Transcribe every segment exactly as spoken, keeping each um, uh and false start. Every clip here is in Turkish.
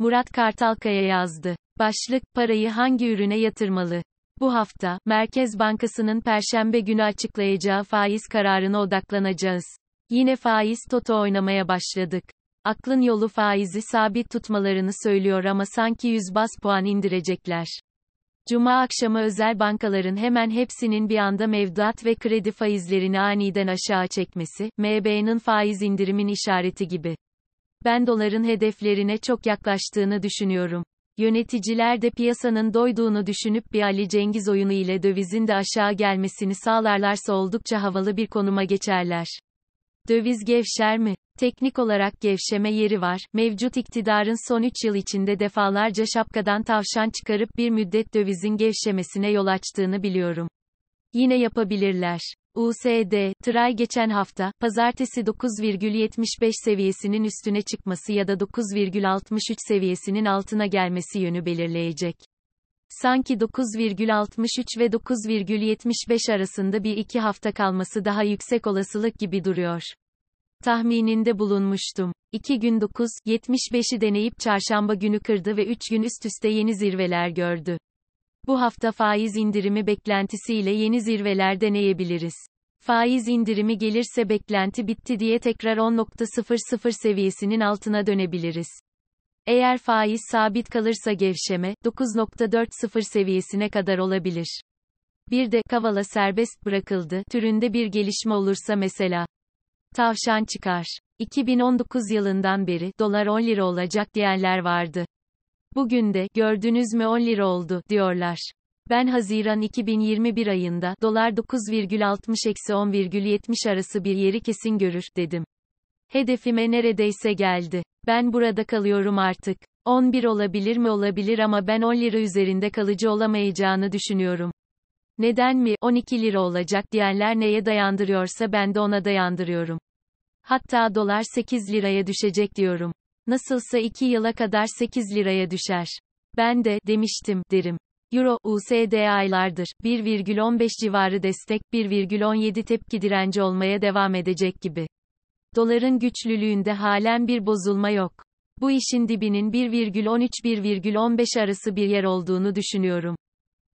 Murat Kartalkaya yazdı. Başlık, parayı hangi ürüne yatırmalı? Bu hafta, Merkez Bankası'nın Perşembe günü açıklayacağı faiz kararına odaklanacağız. Yine faiz toto oynamaya başladık. Aklın yolu faizi sabit tutmalarını söylüyor ama sanki yüz baz puan indirecekler. Cuma akşamı özel bankaların hemen hepsinin bir anda mevduat ve kredi faizlerini aniden aşağı çekmesi, M B'nin faiz indirimin işareti gibi. Ben doların hedeflerine çok yaklaştığını düşünüyorum. Yöneticiler de piyasanın doyduğunu düşünüp bir Ali Cengiz oyunu ile dövizin de aşağı gelmesini sağlarlarsa oldukça havalı bir konuma geçerler. Döviz gevşer mi? Teknik olarak gevşeme yeri var. Mevcut iktidarın son üç yıl içinde defalarca şapkadan tavşan çıkarıp bir müddet dövizin gevşemesine yol açtığını biliyorum. Yine yapabilirler. U S D, T R Y geçen hafta, pazartesi dokuz virgül yetmiş beş seviyesinin üstüne çıkması ya da dokuz virgül altmış üç seviyesinin altına gelmesi yönü belirleyecek. Sanki dokuz virgül altmış üç ve dokuz virgül yetmiş beş arasında bir iki hafta kalması daha yüksek olasılık gibi duruyor. Tahmininde bulunmuştum. İki gün dokuz virgül yetmiş beşi deneyip çarşamba günü kırdı ve üç gün üst üste yeni zirveler gördü. Bu hafta faiz indirimi beklentisiyle yeni zirveler deneyebiliriz. Faiz indirimi gelirse beklenti bitti diye tekrar on nokta sıfır sıfır seviyesinin altına dönebiliriz. Eğer faiz sabit kalırsa gevşeme, dokuz nokta dört sıfır seviyesine kadar olabilir. Bir de, kavala serbest bırakıldı, türünde bir gelişme olursa mesela. Tavşan çıkar. iki bin on dokuz yılından beri, dolar on lira olacak diyenler vardı. Bugün de, gördünüz mü on lira oldu, diyorlar. Ben Haziran iki bin yirmi bir ayında, dolar dokuz virgül altmış - on virgül yetmiş arası bir yeri kesin görür, dedim. Hedefime neredeyse geldi. Ben burada kalıyorum artık. on bir olabilir mi? Olabilir ama ben on lira üzerinde kalıcı olamayacağını düşünüyorum. Neden mi? on iki lira olacak diyenler neye dayandırıyorsa ben de ona dayandırıyorum. Hatta dolar sekiz liraya düşecek diyorum. Nasılsa iki yıla kadar sekiz liraya düşer. Ben de, demiştim, derim. Euro, U S D aylardır, bir virgül on beş civarı destek, bir virgül on yedi tepki direnci olmaya devam edecek gibi. Doların güçlülüğünde halen bir bozulma yok. Bu işin dibinin bir virgül on üç - bir virgül on beş arası bir yer olduğunu düşünüyorum.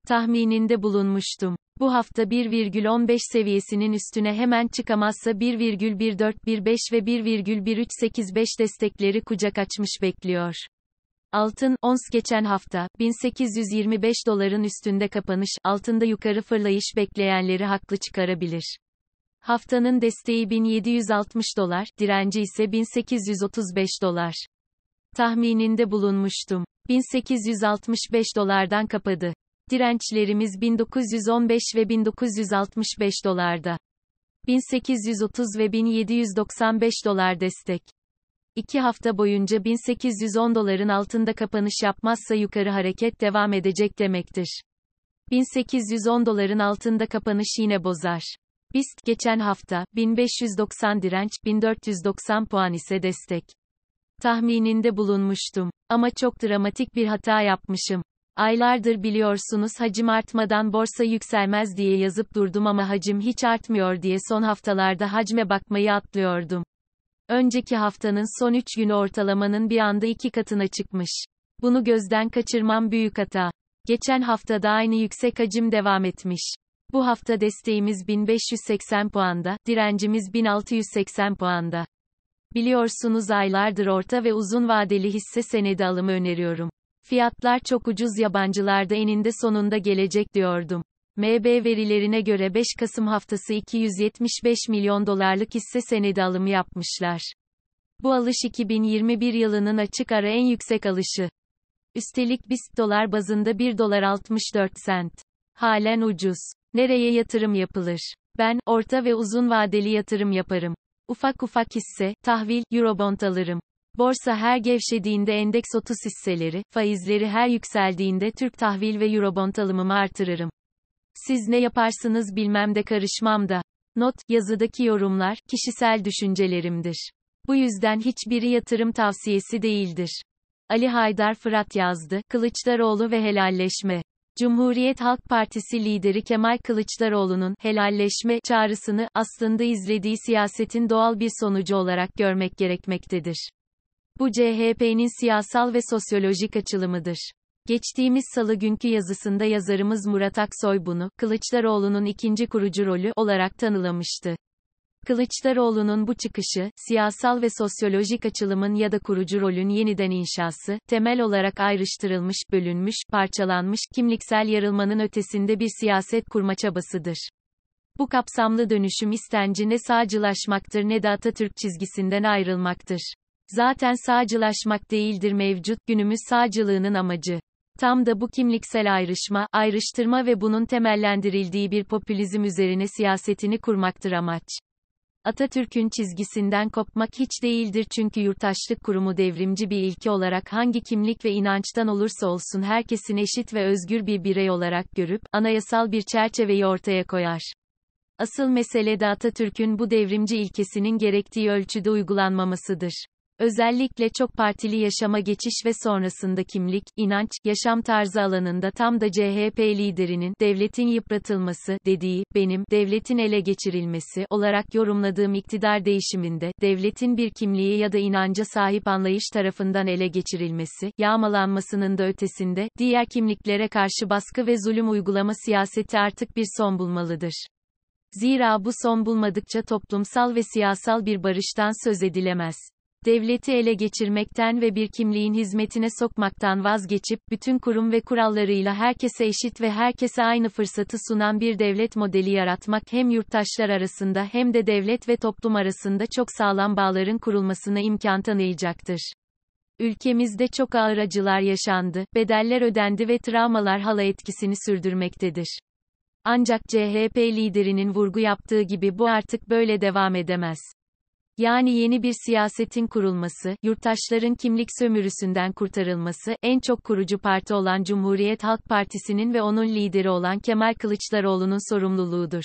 Tahmininde bulunmuştum. Bu hafta bir virgül on beş seviyesinin üstüne hemen çıkamazsa bir virgül on dört on beş ve bir virgül on üç seksen beş destekleri kucak açmış bekliyor. Altın, ons geçen hafta, bin sekiz yüz yirmi beş doların üstünde kapanış, altında yukarı fırlayış bekleyenleri haklı çıkarabilir. Haftanın desteği bin yedi yüz altmış dolar, direnci ise bin sekiz yüz otuz beş dolar. Tahmininde bulunmuştum. bin sekiz yüz altmış beş dolardan kapadı. Dirençlerimiz bin dokuz yüz on beş ve bin dokuz yüz altmış beş dolarda. bin sekiz yüz otuz ve bin yedi yüz doksan beş dolar destek. İki hafta boyunca bin sekiz yüz on doların altında kapanış yapmazsa yukarı hareket devam edecek demektir. bin sekiz yüz on doların altında kapanış yine bozar. Bist geçen hafta, bin beş yüz doksan direnç, bin dört yüz doksan puan ise destek. Tahmininde bulunmuştum. Ama çok dramatik bir hata yapmışım. Aylardır biliyorsunuz hacim artmadan borsa yükselmez diye yazıp durdum ama hacim hiç artmıyor diye son haftalarda hacme bakmayı atlıyordum. Önceki haftanın son üç günü ortalamanın bir anda iki katına çıkmış. Bunu gözden kaçırmam büyük hata. Geçen hafta da aynı yüksek hacim devam etmiş. Bu hafta desteğimiz bin beş yüz seksen puanda, direncimiz bin altı yüz seksen puanda. Biliyorsunuz aylardır orta ve uzun vadeli hisse senedi alımı öneriyorum. Fiyatlar çok ucuz, yabancılarda eninde sonunda gelecek diyordum. M B verilerine göre beş Kasım haftası iki yüz yetmiş beş milyon dolarlık hisse senedi alımı yapmışlar. Bu alış iki bin yirmi bir yılının açık ara en yüksek alışı. Üstelik BIST dolar bazında bir dolar altmış dört sent. Halen ucuz. Nereye yatırım yapılır? Ben, orta ve uzun vadeli yatırım yaparım. Ufak ufak hisse, tahvil, Eurobond alırım. Borsa her gevşediğinde endeks otuz hisseleri, faizleri her yükseldiğinde Türk tahvil ve Eurobond alımımı artırırım. Siz ne yaparsınız bilmem de karışmam da. Not, yazıdaki yorumlar, kişisel düşüncelerimdir. Bu yüzden hiçbiri yatırım tavsiyesi değildir. Ali Haydar Fırat yazdı, Kılıçdaroğlu ve helalleşme. Cumhuriyet Halk Partisi lideri Kemal Kılıçdaroğlu'nun helalleşme çağrısını, aslında izlediği siyasetin doğal bir sonucu olarak görmek gerekmektedir. Bu C H P'nin siyasal ve sosyolojik açılımıdır. Geçtiğimiz salı günkü yazısında yazarımız Murat Aksoy bunu, Kılıçdaroğlu'nun ikinci kurucu rolü olarak tanımlamıştı. Kılıçdaroğlu'nun bu çıkışı, siyasal ve sosyolojik açılımın ya da kurucu rolün yeniden inşası, temel olarak ayrıştırılmış, bölünmüş, parçalanmış, kimliksel yarılmanın ötesinde bir siyaset kurma çabasıdır. Bu kapsamlı dönüşüm istenci ne sağcılaşmaktır ne de Atatürk çizgisinden ayrılmaktır. Zaten sağcılaşmak değildir mevcut günümüz sağcılığının amacı. Tam da bu kimliksel ayrışma, ayrıştırma ve bunun temellendirildiği bir popülizm üzerine siyasetini kurmaktır amaç. Atatürk'ün çizgisinden kopmak hiç değildir çünkü yurttaşlık kurumu devrimci bir ilke olarak hangi kimlik ve inançtan olursa olsun herkesin eşit ve özgür bir birey olarak görüp, anayasal bir çerçeveyi ortaya koyar. Asıl mesele de Atatürk'ün bu devrimci ilkesinin gerektiği ölçüde uygulanmamasıdır. Özellikle çok partili yaşama geçiş ve sonrasında kimlik, inanç, yaşam tarzı alanında tam da C H P liderinin devletin yıpratılması dediği, benim devletin ele geçirilmesi olarak yorumladığım iktidar değişiminde, devletin bir kimliği ya da inanca sahip anlayış tarafından ele geçirilmesi, yağmalanmasının da ötesinde, diğer kimliklere karşı baskı ve zulüm uygulama siyaseti artık bir son bulmalıdır. Zira bu son bulmadıkça toplumsal ve siyasal bir barıştan söz edilemez. Devleti ele geçirmekten ve bir kimliğin hizmetine sokmaktan vazgeçip, bütün kurum ve kurallarıyla herkese eşit ve herkese aynı fırsatı sunan bir devlet modeli yaratmak hem yurttaşlar arasında hem de devlet ve toplum arasında çok sağlam bağların kurulmasına imkan tanıyacaktır. Ülkemizde çok ağır acılar yaşandı, bedeller ödendi ve travmalar hala etkisini sürdürmektedir. Ancak C H P liderinin vurgu yaptığı gibi bu artık böyle devam edemez. Yani yeni bir siyasetin kurulması, yurttaşların kimlik sömürüsünden kurtarılması, en çok kurucu parti olan Cumhuriyet Halk Partisi'nin ve onun lideri olan Kemal Kılıçdaroğlu'nun sorumluluğudur.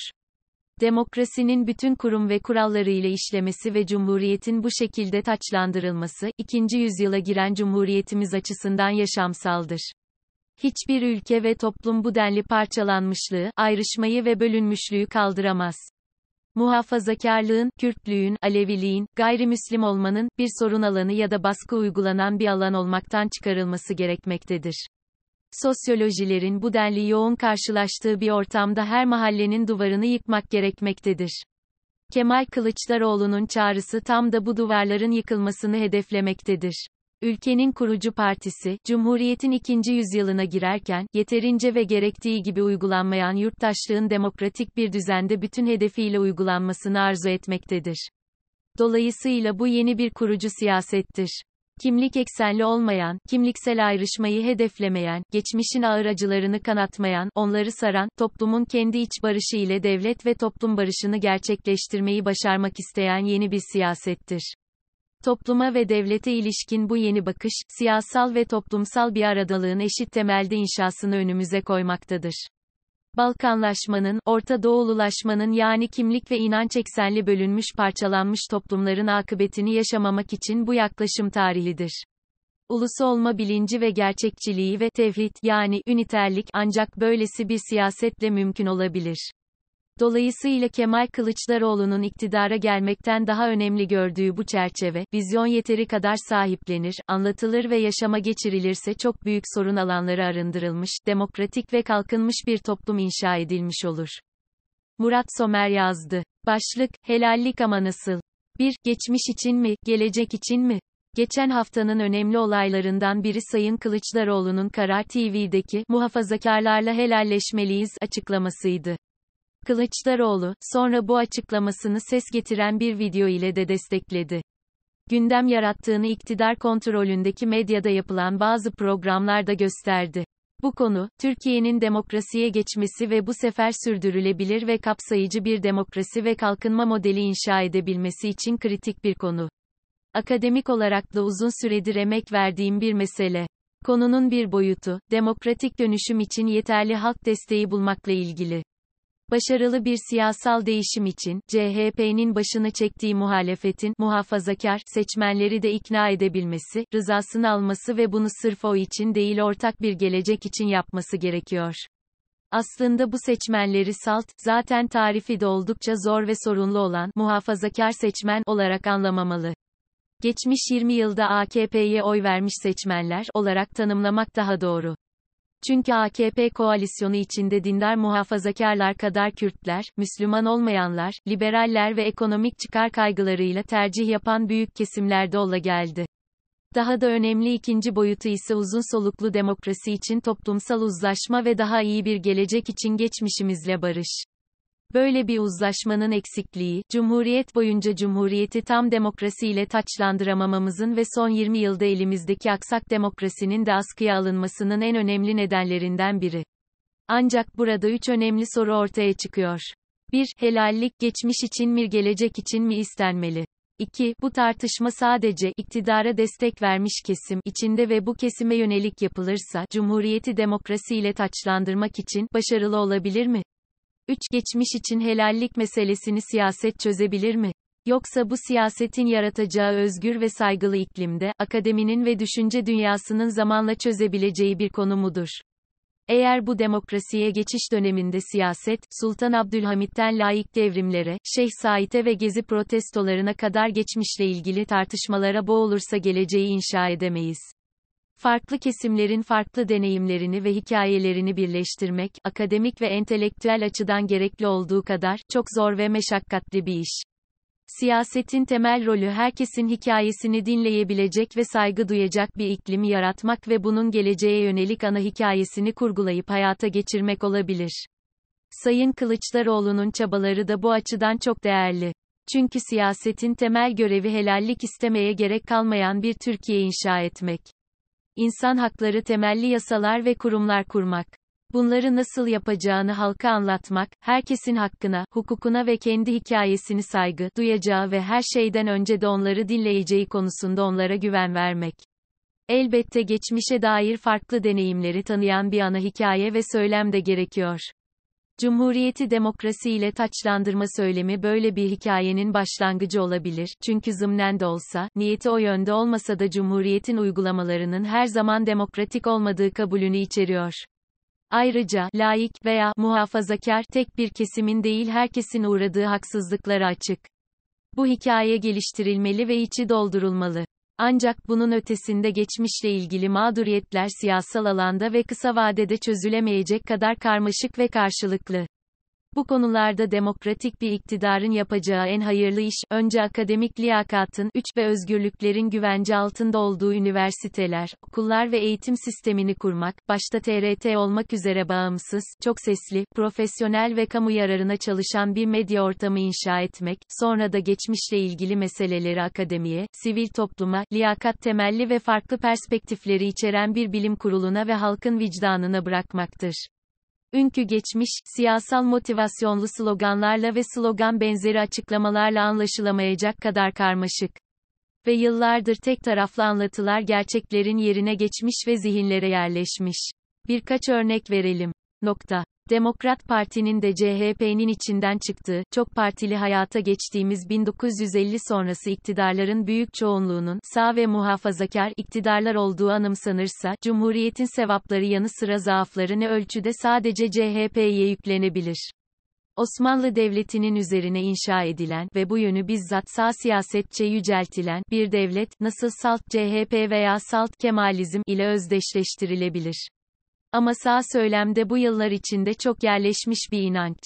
Demokrasinin bütün kurum ve kurallarıyla işlemesi ve Cumhuriyet'in bu şekilde taçlandırılması, ikinci yüzyıla giren Cumhuriyetimiz açısından yaşamsaldır. Hiçbir ülke ve toplum bu denli parçalanmışlığı, ayrışmayı ve bölünmüşlüğü kaldıramaz. Muhafazakarlığın, Kürtlüğün, Aleviliğin, gayrimüslim olmanın, bir sorun alanı ya da baskı uygulanan bir alan olmaktan çıkarılması gerekmektedir. Sosyolojilerin bu denli yoğun karşılaştığı bir ortamda her mahallenin duvarını yıkmak gerekmektedir. Kemal Kılıçdaroğlu'nun çağrısı tam da bu duvarların yıkılmasını hedeflemektedir. Ülkenin kurucu partisi, Cumhuriyet'in ikinci yüzyılına girerken, yeterince ve gerektiği gibi uygulanmayan yurttaşlığın demokratik bir düzende bütün hedefiyle uygulanmasını arzu etmektedir. Dolayısıyla bu yeni bir kurucu siyasettir. Kimlik eksenli olmayan, kimliksel ayrışmayı hedeflemeyen, geçmişin ağır acılarını kanatmayan, onları saran, toplumun kendi iç barışı ile devlet ve toplum barışını gerçekleştirmeyi başarmak isteyen yeni bir siyasettir. Topluma ve devlete ilişkin bu yeni bakış, siyasal ve toplumsal bir aradalığın eşit temelde inşasını önümüze koymaktadır. Balkanlaşmanın, Orta Doğululaşmanın yani kimlik ve inanç eksenli bölünmüş parçalanmış toplumların akıbetini yaşamamak için bu yaklaşım tarihlidir. Ulusu olma bilinci ve gerçekçiliği ve tevhid yani üniterlik ancak böylesi bir siyasetle mümkün olabilir. Dolayısıyla Kemal Kılıçdaroğlu'nun iktidara gelmekten daha önemli gördüğü bu çerçeve, vizyon yeteri kadar sahiplenir, anlatılır ve yaşama geçirilirse çok büyük sorun alanları arındırılmış, demokratik ve kalkınmış bir toplum inşa edilmiş olur. Murat Somer yazdı. Başlık, helallik ama nasıl? bir. Geçmiş için mi, gelecek için mi? Geçen haftanın önemli olaylarından biri Sayın Kılıçdaroğlu'nun Karar T V'deki, muhafazakarlarla helalleşmeliyiz, açıklamasıydı. Kılıçdaroğlu, sonra bu açıklamasını ses getiren bir video ile de destekledi. Gündem yarattığını iktidar kontrolündeki medyada yapılan bazı programlarda gösterdi. Bu konu, Türkiye'nin demokrasiye geçmesi ve bu sefer sürdürülebilir ve kapsayıcı bir demokrasi ve kalkınma modeli inşa edebilmesi için kritik bir konu. Akademik olarak da uzun süredir emek verdiğim bir mesele. Konunun bir boyutu, demokratik dönüşüm için yeterli halk desteği bulmakla ilgili. Başarılı bir siyasal değişim için, C H P'nin başını çektiği muhalefetin, muhafazakar, seçmenleri de ikna edebilmesi, rızasını alması ve bunu sırf o için değil ortak bir gelecek için yapması gerekiyor. Aslında bu seçmenleri salt, zaten tarifi de oldukça zor ve sorunlu olan, muhafazakar seçmen olarak anlamamalı. Geçmiş yirmi yılda A K P'ye oy vermiş seçmenler olarak tanımlamak daha doğru. Çünkü A K P koalisyonu içinde dindar muhafazakarlar kadar Kürtler, Müslüman olmayanlar, liberaller ve ekonomik çıkar kaygılarıyla tercih yapan büyük kesimlerde ola geldi. Daha da önemli ikinci boyutu ise uzun soluklu demokrasi için toplumsal uzlaşma ve daha iyi bir gelecek için geçmişimizle barış. Böyle bir uzlaşmanın eksikliği, Cumhuriyet boyunca Cumhuriyeti tam demokrasiyle taçlandıramamamızın ve son yirmi yılda elimizdeki aksak demokrasinin de askıya alınmasının en önemli nedenlerinden biri. Ancak burada üç önemli soru ortaya çıkıyor. bir Helallik geçmiş için mi gelecek için mi istenmeli? iki Bu tartışma sadece iktidara destek vermiş kesim içinde ve bu kesime yönelik yapılırsa, Cumhuriyeti demokrasiyle taçlandırmak için başarılı olabilir mi? üç Geçmiş için helallik meselesini siyaset çözebilir mi? Yoksa bu siyasetin yaratacağı özgür ve saygılı iklimde, akademinin ve düşünce dünyasının zamanla çözebileceği bir konu mudur? Eğer bu demokrasiye geçiş döneminde siyaset, Sultan Abdülhamit'ten laik devrimlere, Şeyh Said'e ve Gezi protestolarına kadar geçmişle ilgili tartışmalara boğulursa geleceği inşa edemeyiz. Farklı kesimlerin farklı deneyimlerini ve hikayelerini birleştirmek, akademik ve entelektüel açıdan gerekli olduğu kadar, çok zor ve meşakkatli bir iş. Siyasetin temel rolü herkesin hikayesini dinleyebilecek ve saygı duyacak bir iklimi yaratmak ve bunun geleceğe yönelik ana hikayesini kurgulayıp hayata geçirmek olabilir. Sayın Kılıçdaroğlu'nun çabaları da bu açıdan çok değerli. Çünkü siyasetin temel görevi helallik istemeye gerek kalmayan bir Türkiye inşa etmek. İnsan hakları temelli yasalar ve kurumlar kurmak. Bunları nasıl yapacağını halka anlatmak, herkesin hakkına, hukukuna ve kendi hikayesini saygı duyacağı ve her şeyden önce de onları dinleyeceği konusunda onlara güven vermek. Elbette geçmişe dair farklı deneyimleri tanıyan bir ana hikaye ve söylem de gerekiyor. Cumhuriyeti demokrasiyle taçlandırma söylemi böyle bir hikayenin başlangıcı olabilir, çünkü zımnen de olsa, niyeti o yönde olmasa da Cumhuriyet'in uygulamalarının her zaman demokratik olmadığı kabulünü içeriyor. Ayrıca, laik veya muhafazakar tek bir kesimin değil herkesin uğradığı haksızlıklara açık. Bu hikaye geliştirilmeli ve içi doldurulmalı. Ancak bunun ötesinde geçmişle ilgili mağduriyetler siyasal alanda ve kısa vadede çözülemeyecek kadar karmaşık ve karşılıklı. Bu konularda demokratik bir iktidarın yapacağı en hayırlı iş, önce akademik liyakatın üç ve özgürlüklerin güvence altında olduğu üniversiteler, okullar ve eğitim sistemini kurmak, başta T R T olmak üzere bağımsız, çok sesli, profesyonel ve kamu yararına çalışan bir medya ortamı inşa etmek, sonra da geçmişle ilgili meseleleri akademiye, sivil topluma, liyakat temelli ve farklı perspektifleri içeren bir bilim kuruluna ve halkın vicdanına bırakmaktır. Ünkü geçmiş, siyasal motivasyonlu sloganlarla ve slogan benzeri açıklamalarla anlaşılamayacak kadar karmaşık. Ve yıllardır tek taraflı anlatılar gerçeklerin yerine geçmiş ve zihinlere yerleşmiş. Birkaç örnek verelim. Nokta. Demokrat Parti'nin de C H P'nin içinden çıktığı, çok partili hayata geçtiğimiz bin dokuz yüz elli sonrası iktidarların büyük çoğunluğunun, sağ ve muhafazakar iktidarlar olduğu anımsanırsa, Cumhuriyet'in sevapları yanı sıra zaafları ne ölçüde sadece C H P'ye yüklenebilir. Osmanlı Devleti'nin üzerine inşa edilen ve bu yönü bizzat sağ siyasetçe yüceltilen bir devlet, nasıl salt C H P veya salt Kemalizm ile özdeşleştirilebilir? Ama sağ söylemde bu yıllar içinde çok yerleşmiş bir inanç.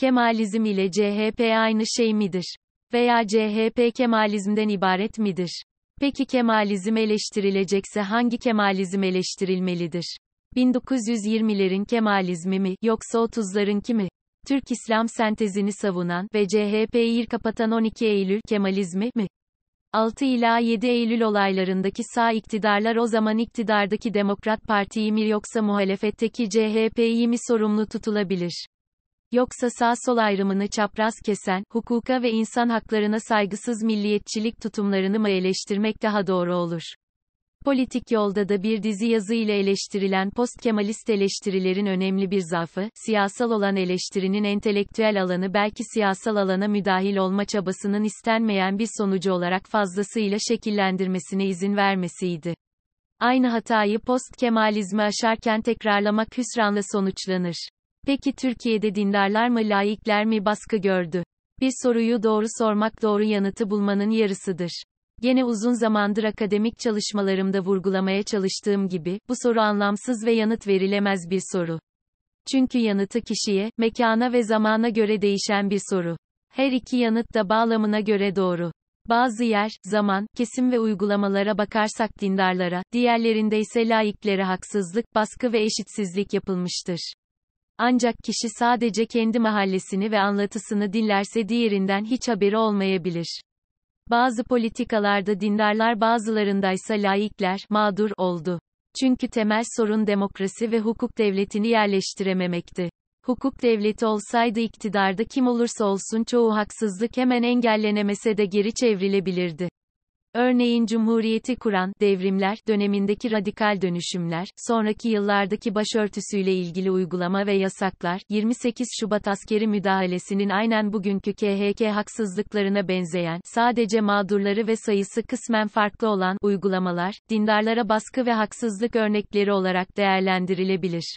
Kemalizm ile C H P aynı şey midir? Veya C H P Kemalizmden ibaret midir? Peki Kemalizm eleştirilecekse hangi Kemalizm eleştirilmelidir? bin dokuz yüz yirmilerin Kemalizmi mi, yoksa otuzlarınki mi? Türk İslam sentezini savunan ve C H P'yi kapatan on iki Eylül Kemalizmi mi? altı ila yedi Eylül olaylarındaki sağ iktidarlar o zaman iktidardaki Demokrat Parti'yi mi yoksa muhalefetteki C H P'yi mi sorumlu tutulabilir? Yoksa sağ-sol ayrımını çapraz kesen, hukuka ve insan haklarına saygısız milliyetçilik tutumlarını mı eleştirmek daha doğru olur? Politik yolda da bir dizi yazı ile eleştirilen postkemalist eleştirilerin önemli bir zaafı, siyasal olan eleştirinin entelektüel alanı belki siyasal alana müdahil olma çabasının istenmeyen bir sonucu olarak fazlasıyla şekillendirmesine izin vermesiydi. Aynı hatayı postkemalizmi aşarken tekrarlamak hüsranla sonuçlanır. Peki Türkiye'de dindarlar mı laikler mi baskı gördü? Bir soruyu doğru sormak doğru yanıtı bulmanın yarısıdır. Gene uzun zamandır akademik çalışmalarımda vurgulamaya çalıştığım gibi, bu soru anlamsız ve yanıt verilemez bir soru. Çünkü yanıtı kişiye, mekana ve zamana göre değişen bir soru. Her iki yanıt da bağlamına göre doğru. Bazı yer, zaman, kesim ve uygulamalara bakarsak dindarlara, diğerlerinde ise laiklere haksızlık, baskı ve eşitsizlik yapılmıştır. Ancak kişi sadece kendi mahallesini ve anlatısını dinlerse diğerinden hiç haberi olmayabilir. Bazı politikalarda dindarlar, bazılarındaysa laikler mağdur oldu. Çünkü temel sorun demokrasi ve hukuk devletini yerleştirememekti. Hukuk devleti olsaydı iktidarda kim olursa olsun çoğu haksızlık hemen engellenemese de geri çevrilebilirdi. Örneğin Cumhuriyeti kuran devrimler dönemindeki radikal dönüşümler, sonraki yıllardaki başörtüsüyle ilgili uygulama ve yasaklar, yirmi sekiz Şubat askeri müdahalesinin aynen bugünkü K H K haksızlıklarına benzeyen, sadece mağdurları ve sayısı kısmen farklı olan uygulamalar, dindarlara baskı ve haksızlık örnekleri olarak değerlendirilebilir.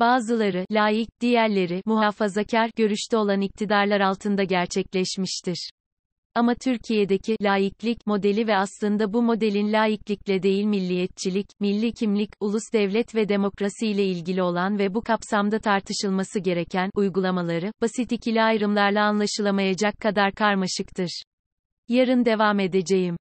Bazıları laik, diğerleri muhafazakar görüşte olan iktidarlar altında gerçekleşmiştir. Ama Türkiye'deki laiklik modeli ve aslında bu modelin laiklikle değil milliyetçilik, milli kimlik, ulus devlet ve demokrasi ile ilgili olan ve bu kapsamda tartışılması gereken uygulamaları, basit ikili ayrımlarla anlaşılamayacak kadar karmaşıktır. Yarın devam edeceğim.